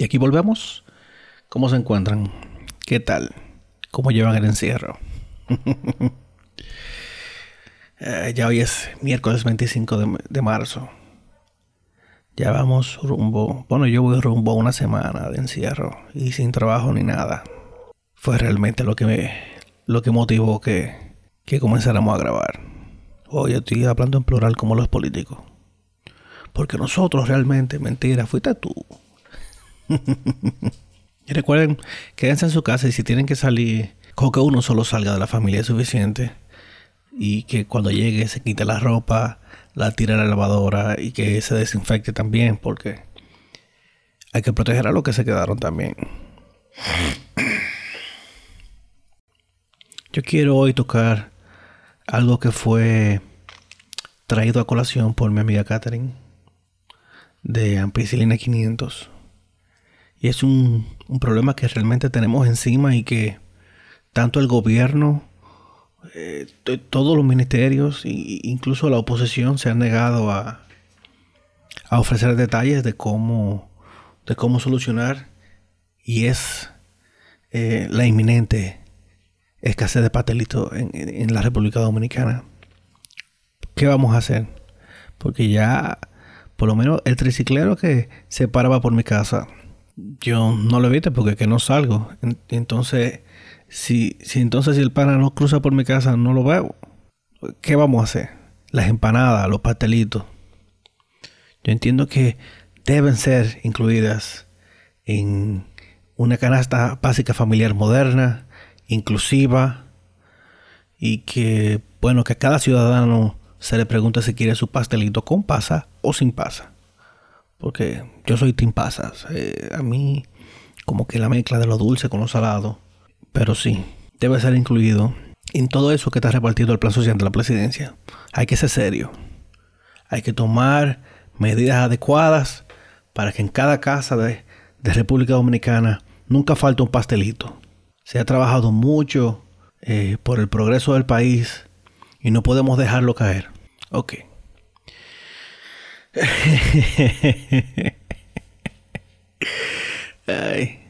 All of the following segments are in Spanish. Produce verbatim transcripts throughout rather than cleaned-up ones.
Y aquí volvemos. ¿Cómo se encuentran? ¿Qué tal? ¿Cómo llevan el encierro? eh, ya hoy es miércoles veinticinco de, de marzo. Ya vamos rumbo... Bueno, yo voy rumbo a una semana de encierro y sin trabajo ni nada. Fue realmente lo que me... Lo que motivó que... Que comenzáramos a grabar. Hoy estoy hablando en plural como los políticos. Porque nosotros realmente... Mentira, fuiste tú. Y recuerden, quédense en su casa y si tienen que salir, con que uno solo salga de la familia es suficiente. Y que cuando llegue se quite la ropa, la tire a la lavadora y que se desinfecte también, porque hay que proteger a los que se quedaron también. Yo quiero hoy tocar algo que fue traído a colación por mi amiga Katherine de Ampicilina quinientos. Y es un, un problema que realmente tenemos encima y que tanto el gobierno, eh, t- todos los ministerios e incluso la oposición se han negado a, a ofrecer detalles de cómo, de cómo solucionar. Y es eh, la inminente escasez de pastelito en, en la República Dominicana. ¿Qué vamos a hacer? Porque ya por lo menos el triciclero que se paraba por mi casa... Yo no lo evito porque que no salgo. Entonces, si, si entonces si el pana no cruza por mi casa, no lo veo. ¿Qué vamos a hacer? Las empanadas, los pastelitos. Yo entiendo que deben ser incluidas en una canasta básica familiar moderna, inclusiva, y que, bueno, que a cada ciudadano se le pregunte si quiere su pastelito con pasa o sin pasa. Porque yo soy team pasas. Eh, a mí como que la mezcla de lo dulce con lo salado. Pero sí, debe ser incluido en todo eso que está repartido el plan social de la presidencia. Hay que ser serio. Hay que tomar medidas adecuadas para que en cada casa de, de República Dominicana nunca falte un pastelito. Se ha trabajado mucho eh, por el progreso del país y no podemos dejarlo caer. Ok. Ay,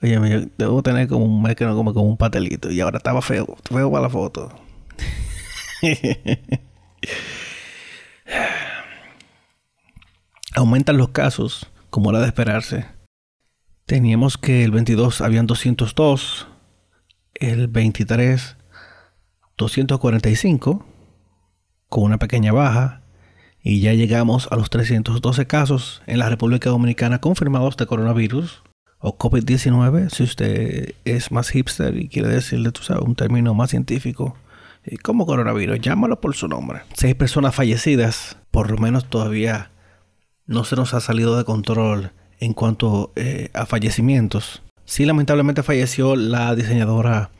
oye, yo debo tener como un mes que no como como un pastelito y ahora estaba feo, feo para la foto. Aumentan los casos, como era de esperarse. Teníamos que el veintidós habían doscientos dos, el veintitrés doscientos cuarenta y cinco, con una pequeña baja. Y ya llegamos a los trescientos doce casos en la República Dominicana confirmados de coronavirus o COVID diecinueve. Si usted es más hipster y quiere decirle, tú sabes, un término más científico, como coronavirus, llámalo por su nombre. Seis personas fallecidas, por lo menos todavía no se nos ha salido de control en cuanto eh, a fallecimientos. Sí, lamentablemente falleció la diseñadora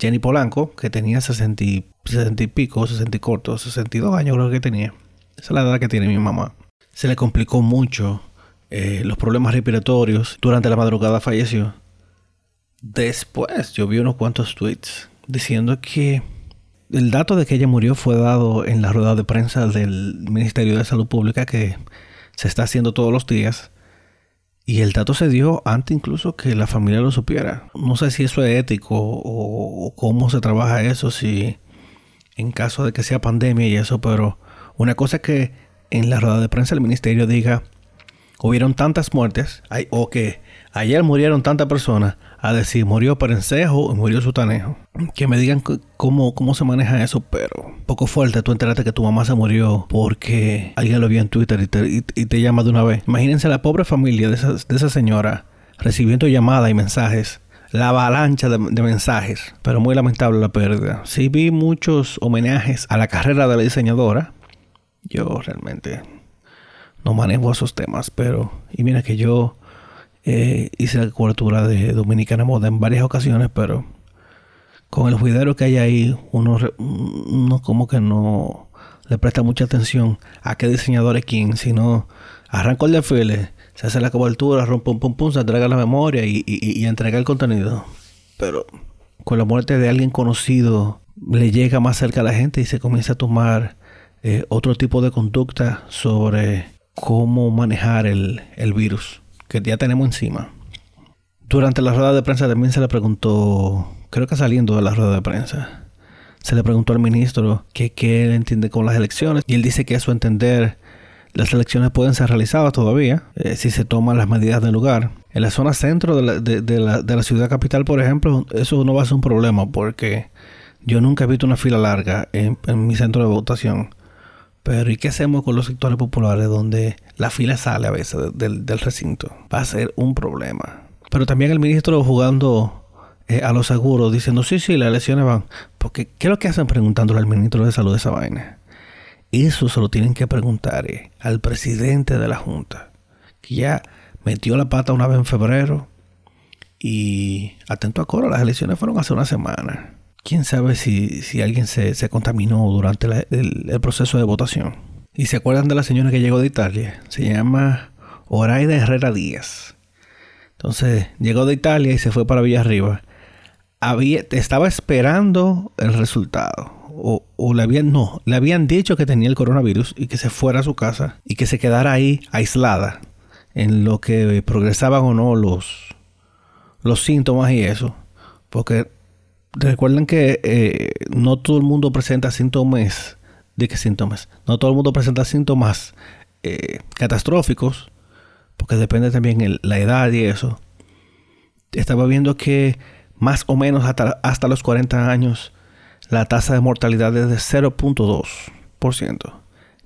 Jenny Polanco, que tenía sesenta y pico, sesenta y cortos, sesenta y dos años creo que tenía. Esa es la edad que tiene mi mamá. Se le complicó mucho eh, los problemas respiratorios. Durante la madrugada falleció. Después yo vi unos cuantos tweets diciendo que el dato de que ella murió fue dado en la rueda de prensa del Ministerio de Salud Pública que se está haciendo todos los días. Y el dato se dio antes incluso que la familia lo supiera. No sé si eso es ético o, o cómo se trabaja eso, si en caso de que sea pandemia y eso, pero... Una cosa es que en la rueda de prensa el ministerio diga hubieron tantas muertes hay, o que ayer murieron tantas personas, a decir murió Perencejo o murió Sutanejo. Que me digan c- cómo, cómo se maneja eso, pero poco fuerte. Tú enteraste que tu mamá se murió porque alguien lo vio en Twitter y te, y, y te llama de una vez. Imagínense la pobre familia de esa, de esa señora recibiendo llamadas y mensajes. La avalancha de, de mensajes. Pero muy lamentable la pérdida. Sí vi muchos homenajes a la carrera de la diseñadora. Yo realmente no manejo esos temas, pero... Y mira que yo eh, hice la cobertura de Dominicana Moda en varias ocasiones, pero... Con el juidero que hay ahí, uno, uno como que no le presta mucha atención a qué diseñador es quién, sino arranca el desfile, se hace la cobertura, rompe un pum pum, se entrega la memoria y, y, y entrega el contenido. Pero con la muerte de alguien conocido, le llega más cerca a la gente y se comienza a tomar... Eh, otro tipo de conducta sobre cómo manejar el, el virus. que ya tenemos encima. Durante la rueda de prensa también se le preguntó, creo que saliendo de la rueda de prensa, se le preguntó al ministro qué él entiende con las elecciones, y él dice que a su entender las elecciones pueden ser realizadas todavía eh, si se toman las medidas del lugar. En la zona centro de la, de, de, la, de la ciudad capital, por ejemplo, eso no va a ser un problema porque yo nunca he visto una fila larga en, en mi centro de votación. Pero ¿y qué hacemos con los sectores populares donde la fila sale a veces de, de, del recinto? Va a ser un problema. Pero también el ministro jugando eh, a lo seguro, diciendo sí, sí, las elecciones van. Porque ¿qué es lo que hacen preguntándole al ministro de salud esa vaina? Eso se lo tienen que preguntar eh, al presidente de la Junta, que ya metió la pata una vez en febrero y atento a coro, las elecciones fueron hace una semana. Quién sabe si, si alguien se, se contaminó durante la, el, el proceso de votación. Y se acuerdan de la señora que llegó de Italia, se llama Oraida Herrera Díaz. Entonces llegó de Italia y se fue para Villarriba. Había, estaba esperando el resultado. O, o le habían, no, le habían dicho que tenía el coronavirus y que se fuera a su casa y que se quedara ahí aislada en lo que progresaban o no los, los síntomas y eso. Porque recuerden que eh, no todo el mundo presenta síntomas. ¿De qué síntomas? No todo el mundo presenta síntomas eh, catastróficos porque depende también el, la edad y eso. Estaba viendo que más o menos hasta, hasta los cuarenta años la tasa de mortalidad es de cero punto dos por ciento.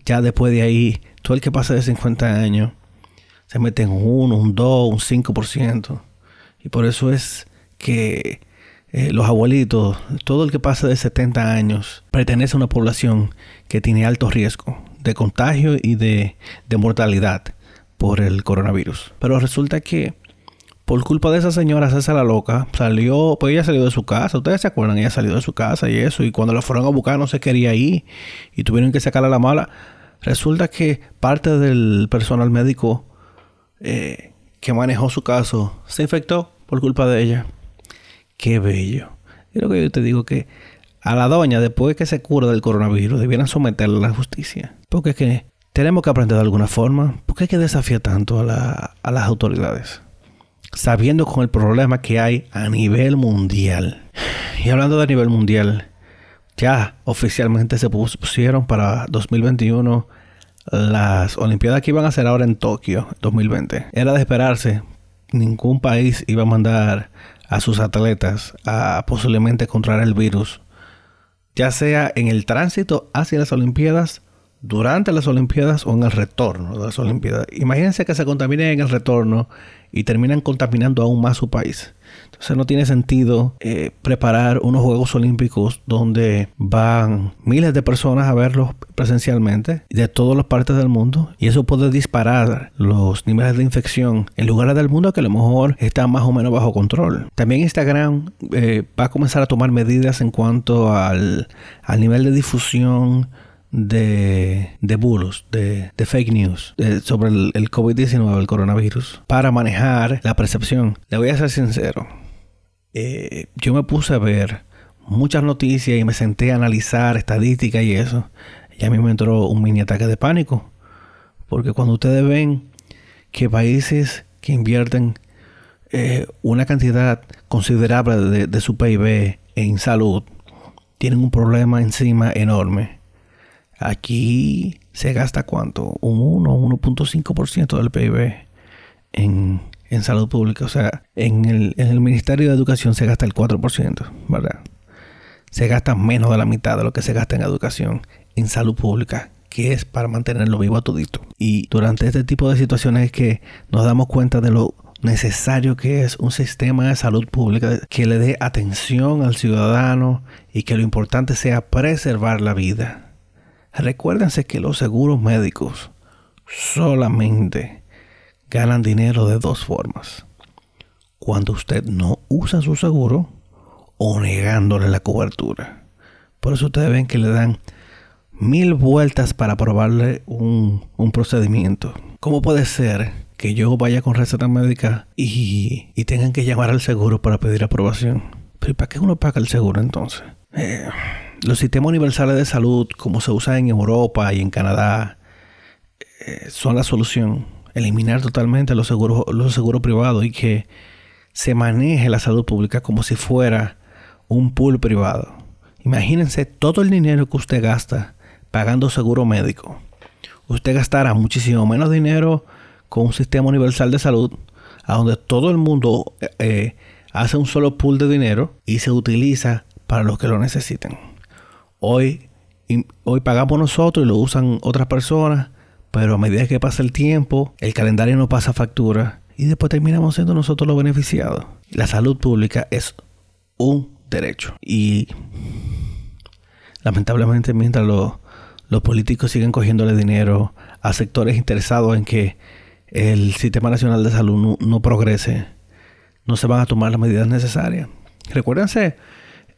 Ya después de ahí, todo el que pase de cincuenta años se mete en un uno, un dos, un cinco por ciento. Y por eso es que eh, los abuelitos, todo el que pase de setenta años, pertenece a una población que tiene alto riesgo de contagio y de, de mortalidad por el coronavirus. Pero resulta que por culpa de esa señora, César se la loca, salió, pues ella salió de su casa, ustedes se acuerdan, ella salió de su casa y eso, y cuando la fueron a buscar no se quería ir y tuvieron que sacarla a la mala. Resulta que parte del personal médico eh, que manejó su caso se infectó por culpa de ella. ¡Qué bello! Y lo que yo te digo que a la doña, después que se cura del coronavirus, debieran someterla a la justicia. Porque es que tenemos que aprender de alguna forma. ¿Por qué hay que desafiar tanto a, la, a las autoridades? Sabiendo con el problema que hay a nivel mundial. Y hablando de nivel mundial, ya oficialmente se pusieron para dos mil veintiuno las Olimpiadas que iban a hacer ahora en Tokio dos mil veinte. Era de esperarse. Ningún país iba a mandar a sus atletas a posiblemente contraer el virus, ya sea en el tránsito hacia las Olimpiadas, durante las Olimpiadas o en el retorno de las Olimpiadas. Imagínense que se contaminen en el retorno y terminan contaminando aún más su país. Entonces no tiene sentido eh, preparar unos Juegos Olímpicos donde van miles de personas a verlos presencialmente de todas las partes del mundo. Y eso puede disparar los niveles de infección en lugares del mundo que a lo mejor están más o menos bajo control. También Instagram eh, va a comenzar a tomar medidas en cuanto al, al nivel de difusión de, de bulos, de, de fake news de, sobre el, el COVID diecinueve, el coronavirus, para manejar la percepción. Le voy a ser sincero. Eh, yo me puse a ver muchas noticias y me senté a analizar estadísticas y eso. Y a mí me entró un mini ataque de pánico. Porque cuando ustedes ven que países que invierten eh, una cantidad considerable de, de su P I B en salud tienen un problema encima enorme. Aquí se gasta ¿cuánto? Un uno, uno punto cinco por ciento del P I B en, en salud pública. O sea, en el, en el Ministerio de Educación se gasta el cuatro por ciento, ¿verdad? Se gasta menos de la mitad de lo que se gasta en educación, en salud pública, que es para mantenerlo vivo a todito. Y durante este tipo de situaciones es que nos damos cuenta de lo necesario que es un sistema de salud pública que le dé atención al ciudadano y que lo importante sea preservar la vida. Recuérdense que los seguros médicos solamente ganan dinero de dos formas. Cuando usted no usa su seguro o negándole la cobertura. Por eso ustedes ven que le dan mil vueltas para aprobarle un, un procedimiento. ¿Cómo puede ser que yo vaya con receta médica y, y tengan que llamar al seguro para pedir aprobación? ¿Pero y para qué uno paga el seguro entonces? Eh... Los sistemas universales de salud, como se usa en Europa y en Canadá, eh, son la solución. eliminar totalmente los seguros, los seguros privados, y que se maneje la salud pública como si fuera un pool privado. Imagínense todo el dinero que usted gasta pagando seguro médico. Usted gastará muchísimo menos dinero con un sistema universal de salud, a donde todo el mundo eh, hace un solo pool de dinero y se utiliza para los que lo necesitan. Hoy, y, hoy pagamos nosotros y lo usan otras personas, pero a medida que pasa el tiempo, el calendario no pasa factura y después terminamos siendo nosotros los beneficiados. La salud pública es un derecho. Y lamentablemente, mientras lo, los políticos siguen cogiéndole dinero a sectores interesados en que el Sistema Nacional de Salud no, no progrese, no se van a tomar las medidas necesarias. Recuérdense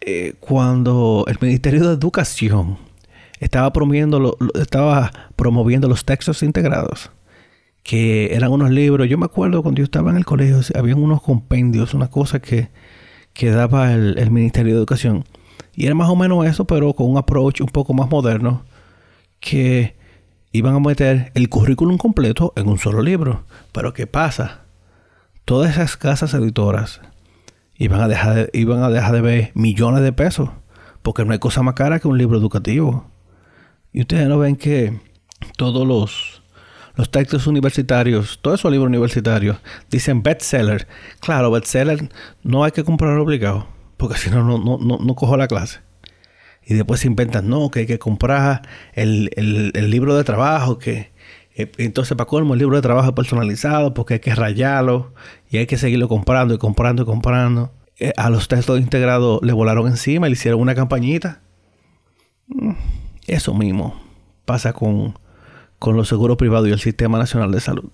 eh, cuando el Ministerio de Educación estaba promoviendo, lo, estaba promoviendo los textos integrados, que eran unos libros. Yo me acuerdo cuando yo estaba en el colegio, habían unos compendios, una cosa que, que daba el, el Ministerio de Educación. Y era más o menos eso, pero con un approach un poco más moderno, que iban a meter el currículum completo en un solo libro. Pero ¿qué pasa? Todas esas casas editoras iban a dejar de, iban a dejar de ver millones de pesos, porque no hay cosa más cara que un libro educativo. Y ustedes no ven que todos los, los textos universitarios, todos esos libros universitarios, dicen bestseller. Claro, bestseller no hay que comprar obligado, porque si no, no, no, no cojo la clase. Y después se inventan, no, que hay que comprar el, el, el libro de trabajo, que entonces, para colmo, el libro de trabajo personalizado, porque hay que rayarlo y hay que seguirlo comprando y comprando y comprando. Eh, a los textos integrados le volaron encima, le hicieron una campañita. Eso mismo pasa con, con los seguros privados y el Sistema Nacional de Salud.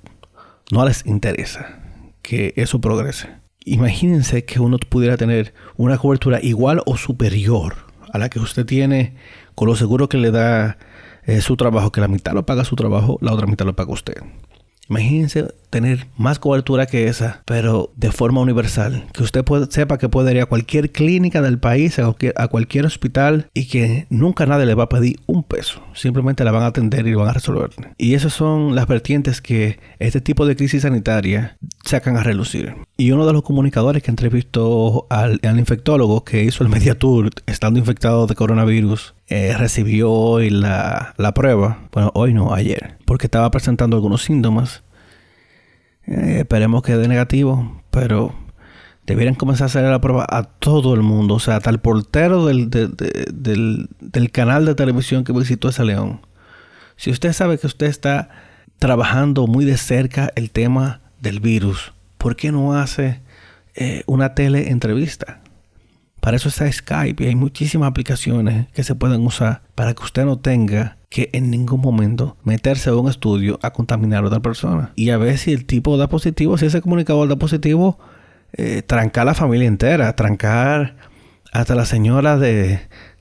No les interesa que eso progrese. Imagínense que uno pudiera tener una cobertura igual o superior a la que usted tiene con los seguros que le da Eh, su trabajo, que la mitad lo paga su trabajo, la otra mitad lo paga usted. Imagínense tener más cobertura que esa, pero de forma universal, que usted puede, sepa que puede ir a cualquier clínica del país, a cualquier, a cualquier hospital, y que nunca nadie le va a pedir un peso. Simplemente la van a atender y lo van a resolver. Y esas son las vertientes que este tipo de crisis sanitaria sacan a relucir. Y uno de los comunicadores que entrevistó al, al infectólogo que hizo el media tour estando infectado de coronavirus, Eh, recibió hoy la, la prueba. Bueno, hoy no, ayer. Porque estaba presentando algunos síntomas. Eh, esperemos que dé negativo. Pero debieran comenzar a hacer la prueba a todo el mundo. O sea, hasta el portero del, de, de, del, del canal de televisión que visitó ese león. Si usted sabe que usted está trabajando muy de cerca el tema del virus, ¿por qué no hace eh, una teleentrevista? Para eso está Skype y hay muchísimas aplicaciones que se pueden usar para que usted no tenga que en ningún momento meterse a un estudio a contaminar a otra persona. Y a ver si el tipo da positivo, si ese comunicador da positivo, eh, trancar a la familia entera, trancar hasta la señora de,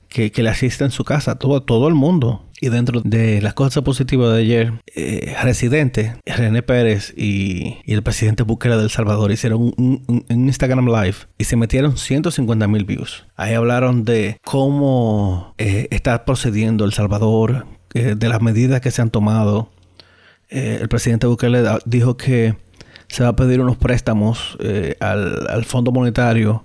que, que le asiste en su casa, todo, todo el mundo. Y dentro de las cosas positivas de ayer, eh, residente René Pérez y, y el presidente Bukele de El Salvador hicieron un, un, un Instagram Live y se metieron ciento cincuenta mil views. Ahí hablaron de cómo eh, está procediendo El Salvador, eh, de las medidas que se han tomado. Eh, el presidente Bukele dijo que se va a pedir unos préstamos eh, al, al Fondo Monetario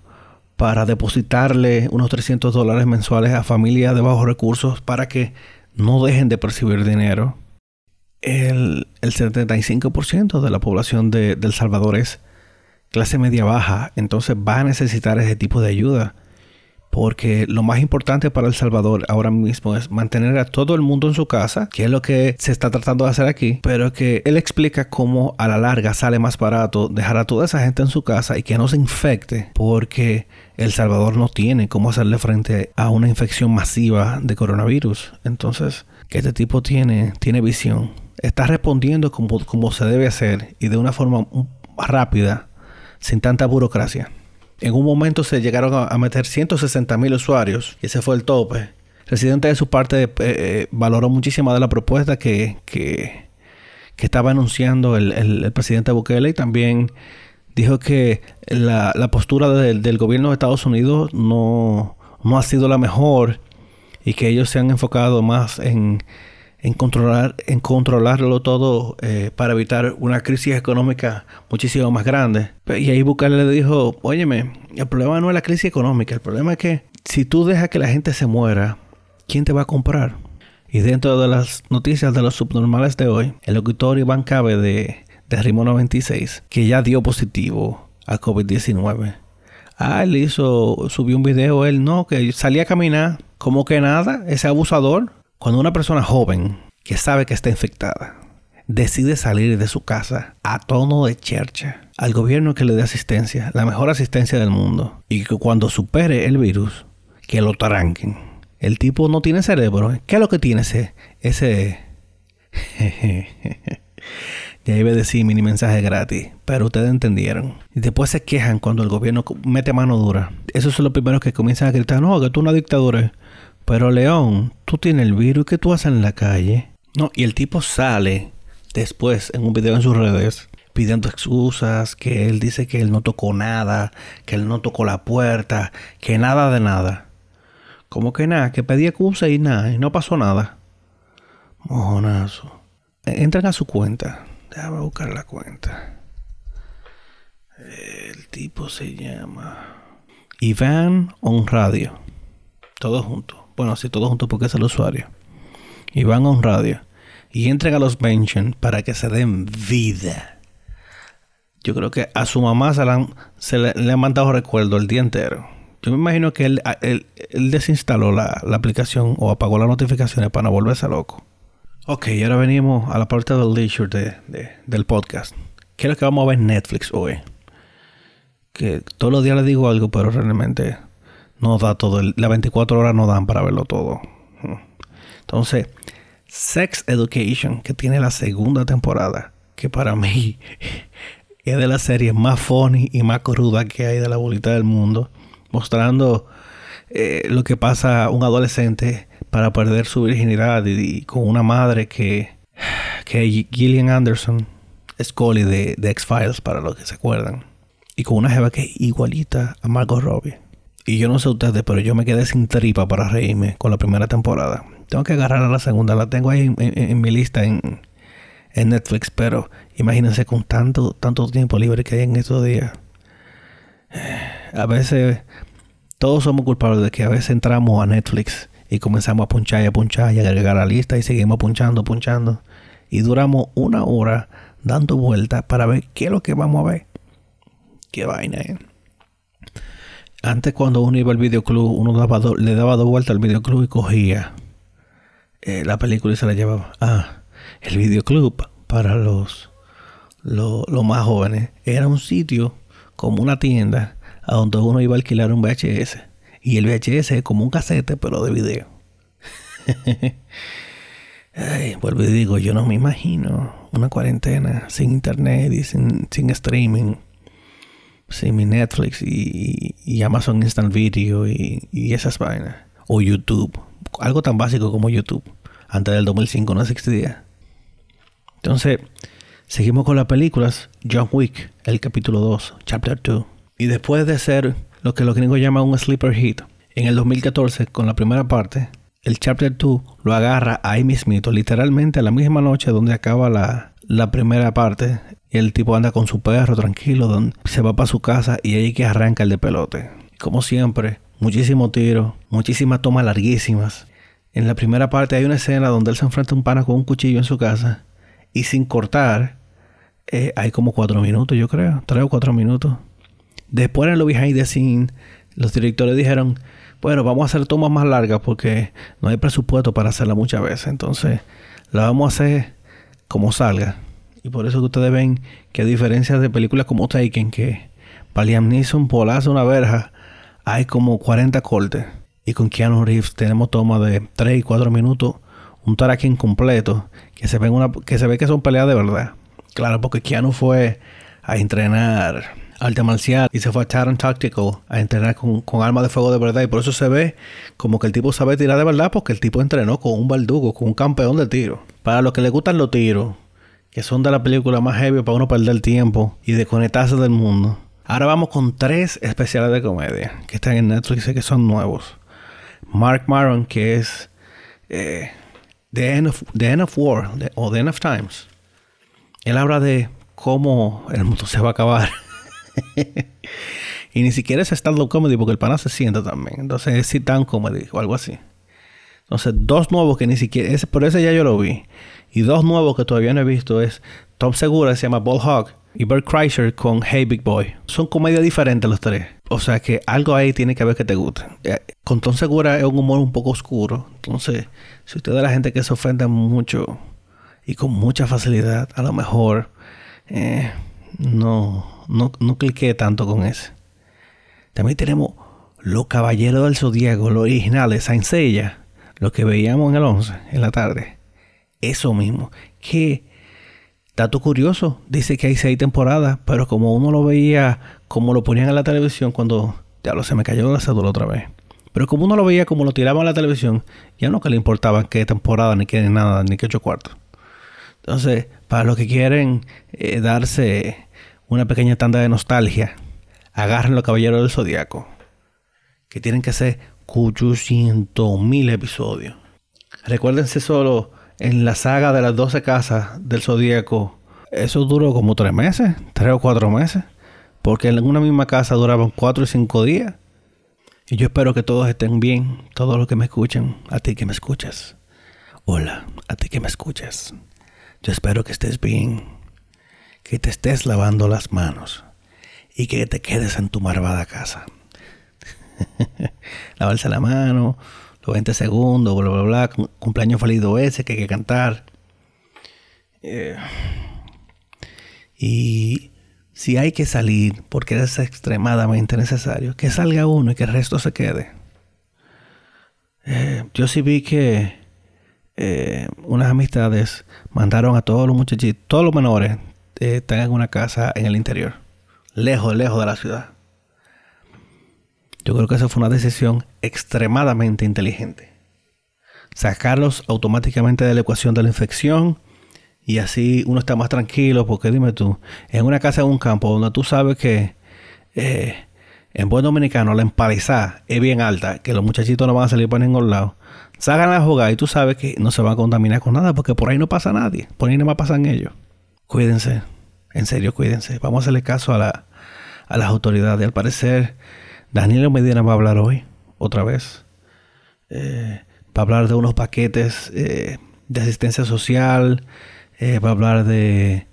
para depositarle unos trescientos dólares mensuales a familias de bajos recursos para que no dejen de percibir dinero. El, el setenta y cinco por ciento de la población de, de El Salvador es clase media baja. Entonces va a necesitar ese tipo de ayuda. Porque lo más importante para El Salvador ahora mismo es mantener a todo el mundo en su casa, que es lo que se está tratando de hacer aquí. Pero que él explica cómo a la larga sale más barato dejar a toda esa gente en su casa y que no se infecte. Porque El Salvador no tiene cómo hacerle frente a una infección masiva de coronavirus. Entonces, que este tipo tiene, tiene visión. Está respondiendo como, como se debe hacer y de una forma rápida, sin tanta burocracia. En un momento se llegaron a meter ciento sesenta mil usuarios. Y ese fue el tope. Residente, de su parte, eh, valoró muchísimo de la propuesta que, que, que estaba anunciando el, el, el presidente Bukele. Y también dijo que la, la postura de, del gobierno de Estados Unidos no, no ha sido la mejor. Y que ellos se han enfocado más en, en controlar, en controlarlo todo eh, para evitar una crisis económica muchísimo más grande. Y ahí Bukele le dijo, óyeme, el problema no es la crisis económica, el problema es que si tú dejas que la gente se muera, ¿quién te va a comprar? Y dentro de las noticias de los subnormales de hoy, el locutor Iván Cabe de, de Rimo noventa y seis, que ya dio positivo a COVID diecinueve. Ah, él hizo, subió un video, él no, que salía a caminar, como que nada, ese abusador. Cuando una persona joven, que sabe que está infectada, decide salir de su casa a tono de chercha, al gobierno que le dé asistencia, la mejor asistencia del mundo, y que cuando supere el virus, que lo taranquen. El tipo no tiene cerebro, ¿eh? ¿Qué es lo que tiene ese? Ese... Ya iba a decir mini mensaje gratis, pero ustedes entendieron. Y después se quejan cuando el gobierno mete mano dura. Esos son los primeros que comienzan a gritar, no, que tú una dictadura. Pero León, tú tienes el virus, ¿qué tú haces en la calle? No, y el tipo sale después en un video en sus redes pidiendo excusas, que él dice que él no tocó nada, que él no tocó la puerta, que nada de nada. Como que nada, que pedí excusa y nada, y no pasó nada. Mojonazo. Entran a su cuenta. Déjame buscar la cuenta. El tipo se llama IvanOnRadio. Todo junto. Bueno, sí, todo junto porque es el usuario. IvanOnRadio. Y entren a los mentions para que se den vida. Yo creo que a su mamá se, la han, se le, le han mandado recuerdo el día entero. Yo me imagino que él, él, él desinstaló la, la aplicación o apagó las notificaciones para no volverse loco. Ok, y ahora venimos a la parte del leisure de, de, del podcast. ¿Qué es lo que vamos a ver en Netflix hoy? Que todos los días les digo algo, pero realmente no da todo. Las veinticuatro horas no dan para verlo todo. Entonces, Sex Education, que tiene la segunda temporada, que para mí es de las series más funny y más cruda que hay de la bolita del mundo. Mostrando eh, lo que pasa a un adolescente para perder su virginidad y, y con una madre que que Gillian Anderson, Scully de, de X-Files para los que se acuerdan, y con una jeva que es igualita a Margot Robbie. Y yo no sé ustedes, pero yo me quedé sin tripa para reírme con la primera temporada. Tengo que agarrar a la segunda, la tengo ahí en, en, en mi lista en, en Netflix, pero imagínense con tanto, tanto tiempo libre que hay en estos días. A veces todos somos culpables de que a veces entramos a Netflix y comenzamos a punchar y a punchar y a agregar la lista y seguimos punchando, punchando y duramos una hora dando vueltas para ver qué es lo que vamos a ver. Qué vaina, eh. Antes cuando uno iba al videoclub, uno daba do- le daba dos vueltas al videoclub y cogía eh, la película y se la llevaba. Ah, el videoclub para los, los, los más jóvenes era un sitio como una tienda a donde uno iba a alquilar un V H S. Y el V H S es como un casete, pero de video. Ay, vuelvo y digo, yo no me imagino una cuarentena sin internet y sin, sin streaming, sin mi Netflix y, y Amazon Instant Video y, y esas vainas. O YouTube. Algo tan básico como YouTube. Antes del dos mil cinco no existía. Entonces... seguimos con las películas. John Wick, el capítulo dos, chapter dos. Y después de ser lo que los gringos llaman un sleeper hit, en el dos mil catorce, con la primera parte, el chapter dos lo agarra ahí mismito, literalmente a la misma noche donde acaba la, la primera parte. Y el tipo anda con su perro tranquilo, donde se va para su casa y ahí que arranca el de pelote. Como siempre, muchísimos tiros, muchísimas tomas larguísimas. En la primera parte hay una escena donde él se enfrenta a un pana con un cuchillo en su casa. Y sin cortar, eh, hay como cuatro minutos, yo creo. Tres o cuatro minutos. Después en lo behind the scenes, los directores dijeron, bueno, vamos a hacer tomas más largas porque no hay presupuesto para hacerla muchas veces. Entonces, la vamos a hacer como salga. Y por eso que ustedes ven que a diferencia de películas como Taken, que para Liam Neeson volarse una verja, hay como cuarenta cortes. Y con Keanu Reeves tenemos tomas de tres y cuatro minutos. Un Tarantino completo, que se ve una, que se ve que son peleas de verdad. Claro, porque Keanu fue a entrenar arte marcial y se fue a Charon Tactical a entrenar con, con armas de fuego de verdad. Y por eso se ve como que el tipo sabe tirar de verdad, porque el tipo entrenó con un verdugo, con un campeón de tiro. Para los que les gustan los tiros, que son de la película más heavy para uno perder tiempo y desconectarse del mundo. Ahora vamos con tres especiales de comedia que están en Netflix y que son nuevos. Mark Maron, que es... Eh, The End of, the End of War the, o The End of Times, él habla de cómo el mundo se va a acabar. Y ni siquiera es stand-up comedy, porque el pana se sienta también. Entonces es sit-down comedy o algo así. Entonces, dos nuevos que ni siquiera... Ese, por ese ya yo lo vi. Y dos nuevos que todavía no he visto es Tom Segura, que se llama Ball Hog, y Bert Kreischer con Hey Big Boy. Son comedias diferentes los tres. O sea que algo ahí tiene que haber que te guste. Con Tom Segura es un humor un poco oscuro. Entonces, si usted es de la gente que se ofende mucho y con mucha facilidad, a lo mejor eh, no, no, no cliqué tanto con ese. También tenemos Los Caballeros del Zodíaco, los originales, Saint Seiya. Lo que veíamos en el once, en la tarde. Eso mismo. Que, dato curioso, dice que hay seis temporadas, pero como uno lo veía, como lo ponían en la televisión cuando... Diablo, se me cayó la cédula otra vez. Pero como uno lo veía, como lo tiraban en la televisión, ya no que le importaba qué temporada, ni qué nada, ni qué ocho cuartos. Entonces, para los que quieren eh, darse una pequeña tanda de nostalgia, agarren Los Caballeros del Zodíaco, que tienen que ser ochocientos mil episodios. Recuérdense solo en la saga de las doce casas del Zodíaco. Eso duró como tres meses, tres o cuatro meses, porque en una misma casa duraban cuatro y cinco días. Y yo espero que todos estén bien, todos los que me escuchan, a ti que me escuchas. Hola, a ti que me escuchas. Yo espero que estés bien, que te estés lavando las manos y que te quedes en tu malvada casa. Lavarse la mano, los veinte segundos, bla, bla, bla, cumpleaños feliz dos veces que hay que cantar. Eh, y si hay que salir, porque es extremadamente necesario, que salga uno y que el resto se quede. Eh, yo sí vi que eh, unas amistades mandaron a todos los muchachitos, todos los menores, eh, están en una casa en el interior, lejos, lejos de la ciudad. Yo creo que esa fue una decisión extremadamente inteligente. Sacarlos automáticamente de la ecuación de la infección, y así uno está más tranquilo, porque dime tú, en una casa en un campo donde tú sabes que eh, en buen dominicano la empalizada es bien alta, que los muchachitos no van a salir por ningún lado, salgan a jugar y tú sabes que no se van a contaminar con nada, porque por ahí no pasa nadie, por ahí no más pasan ellos. Cuídense, en serio cuídense. Vamos a hacerle caso a, la, a las autoridades. Al parecer Daniel Medina va a hablar hoy, otra vez. Eh, va a hablar de unos paquetes eh, de asistencia social. Eh, va a hablar de,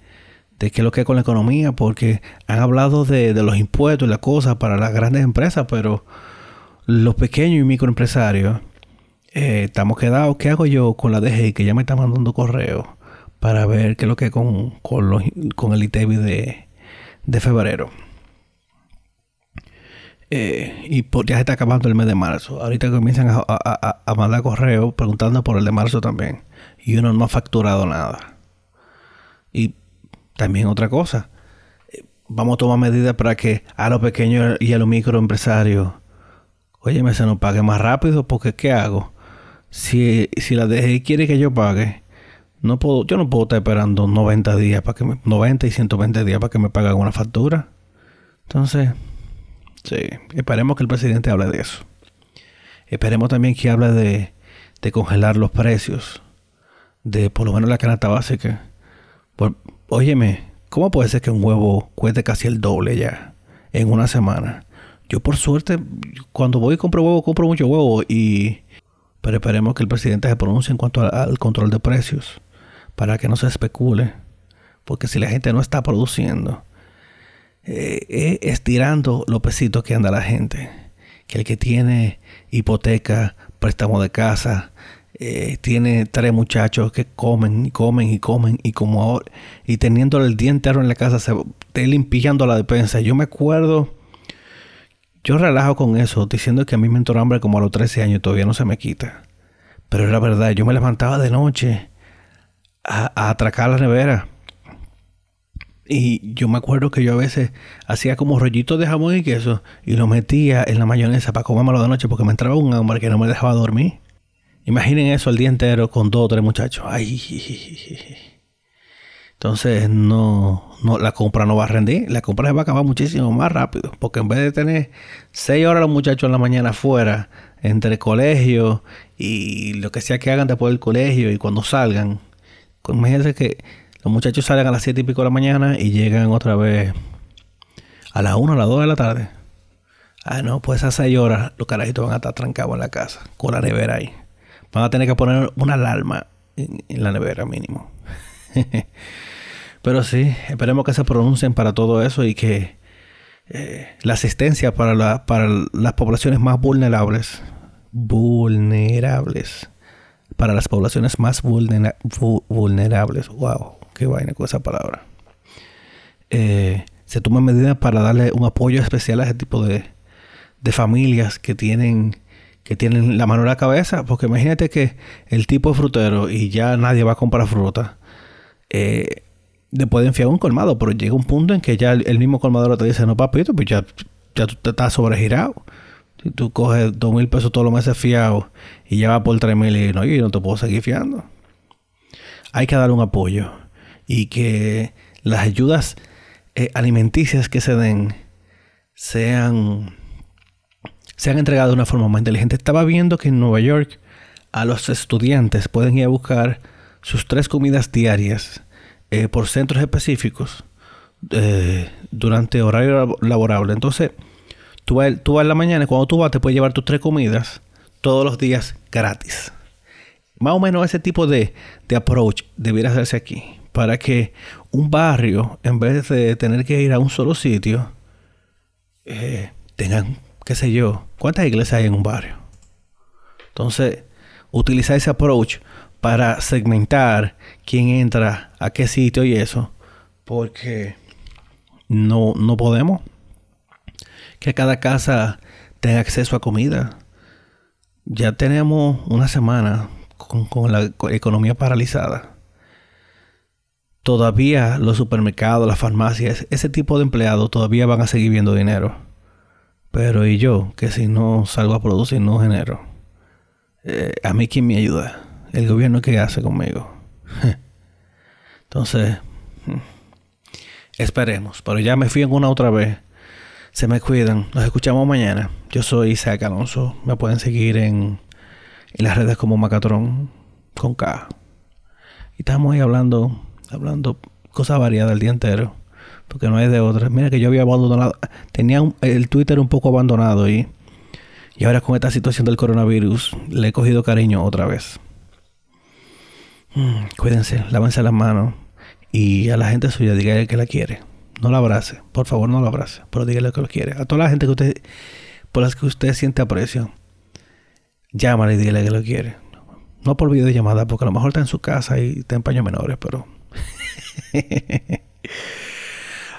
de qué es lo que es con la economía, porque han hablado de, de los impuestos y las cosas para las grandes empresas, pero los pequeños y microempresarios eh, estamos quedados. ¿Qué hago yo con la D G I, que ya me está mandando correo para ver qué es lo que es con, con, los, con el I T E V I de, de febrero? Eh, y por, ya se está acabando el mes de marzo. Ahorita comienzan a, a, a mandar correos preguntando por el de marzo también. Y uno no ha facturado nada. Y también otra cosa. Eh, vamos a tomar medidas para que a los pequeños y a los microempresarios, óyeme, se nos pague más rápido. Porque ¿qué hago? Si, si la D G I quiere que yo pague, no puedo, yo no puedo estar esperando noventa días para que me, noventa y ciento veinte días para que me paguen una factura. Entonces... sí, esperemos que el presidente hable de eso. Esperemos también que hable de, de congelar los precios de por lo menos la canasta básica. Pues, óyeme, ¿cómo puede ser que un huevo cueste casi el doble ya en una semana? Yo por suerte, cuando voy y compro huevo, compro mucho huevo. Y, pero esperemos que el presidente se pronuncie en cuanto al, al control de precios, para que no se especule. Porque si la gente no está produciendo... Eh, eh, estirando los pesitos que anda la gente, que el que tiene hipoteca, préstamo de casa, eh, tiene tres muchachos que comen y comen y comen, y como ahora, y teniéndole el día entero en la casa, se esté limpiando la despensa. Yo me acuerdo, yo relajo con eso, diciendo que a mí me entró hambre como a los trece años, todavía no se me quita, pero era verdad. Yo me levantaba de noche a, a atracar la nevera. Y yo me acuerdo que yo a veces hacía como rollitos de jamón y queso y lo metía en la mayonesa para comérmelo de noche, porque me entraba un hambre que no me dejaba dormir. Imaginen eso el día entero con dos o tres muchachos. Ay, Entonces no, no, la compra no va a rendir, la compra se va a acabar muchísimo más rápido, porque en vez de tener seis horas los muchachos en la mañana afuera, entre el colegio y lo que sea que hagan después del colegio y cuando salgan, imagínense que los muchachos salen a las siete y pico de la mañana y llegan otra vez a las una, a las dos de la tarde. Ah, no, pues esas seis horas los carajitos van a estar trancados en la casa, con la nevera ahí. Van a tener que poner una alarma en, en la nevera mínimo. Pero sí, esperemos que se pronuncien para todo eso y que eh, la asistencia para, la, para las poblaciones más vulnerables, vulnerables, para las poblaciones más vulnera, vu, vulnerables, wow, qué vaina con esa palabra, eh, se toman medidas para darle un apoyo especial a ese tipo de, de familias que tienen... que tienen la mano en la cabeza, porque imagínate que el tipo es frutero y ya nadie va a comprar fruta. Eh, le pueden fiar un colmado, pero llega un punto en que ya el mismo colmador te dice, no papito, pues ya, ya tú te estás sobregirado. Si tú coges dos mil pesos todos los meses fiado y ya va por tres mil y no, yo no te puedo seguir fiando. Hay que dar un apoyo y que las ayudas eh, alimenticias que se den sean... se han entregado de una forma más inteligente. Estaba viendo que en Nueva York a los estudiantes pueden ir a buscar sus tres comidas diarias eh, por centros específicos eh, durante horario laborable. Entonces, tú vas, tú vas en la mañana, cuando tú vas te puedes llevar tus tres comidas todos los días gratis. Más o menos ese tipo de, de approach debiera hacerse aquí, para que un barrio, en vez de tener que ir a un solo sitio, eh, tengan... qué sé yo, ¿cuántas iglesias hay en un barrio? Entonces, utilizar ese approach para segmentar quién entra a qué sitio y eso, porque no, no podemos que cada casa tenga acceso a comida. Ya tenemos una semana con, con la economía paralizada. Todavía los supermercados, las farmacias, ese tipo de empleados todavía van a seguir viendo dinero. Pero y yo, que si no salgo a producir, no genero. Eh, ¿A mí quién me ayuda? ¿El gobierno qué hace conmigo? Entonces, esperemos. Pero ya me fui en una otra vez. Se me cuidan. Nos escuchamos mañana. Yo soy Isaac Alonso. Me pueden seguir en, en las redes como Macatrón con K. Y estamos ahí hablando, hablando cosas variadas el día entero. Porque no hay de otra. Mira que yo había abandonado. Tenía un, el Twitter un poco abandonado. Y, y ahora con esta situación del coronavirus. Le he cogido cariño otra vez. Mm, cuídense. Lávense las manos. Y a la gente suya. Dígale que la quiere. No la abrace. Por favor, no la abrace. Pero dígale que lo quiere. A toda la gente que usted, por las que usted siente aprecio. Llámale y dígale que lo quiere. No por videollamada. Porque a lo mejor está en su casa. Y está en paños menores. Pero...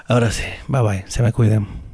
Ahora sí, bye bye, se me cuiden.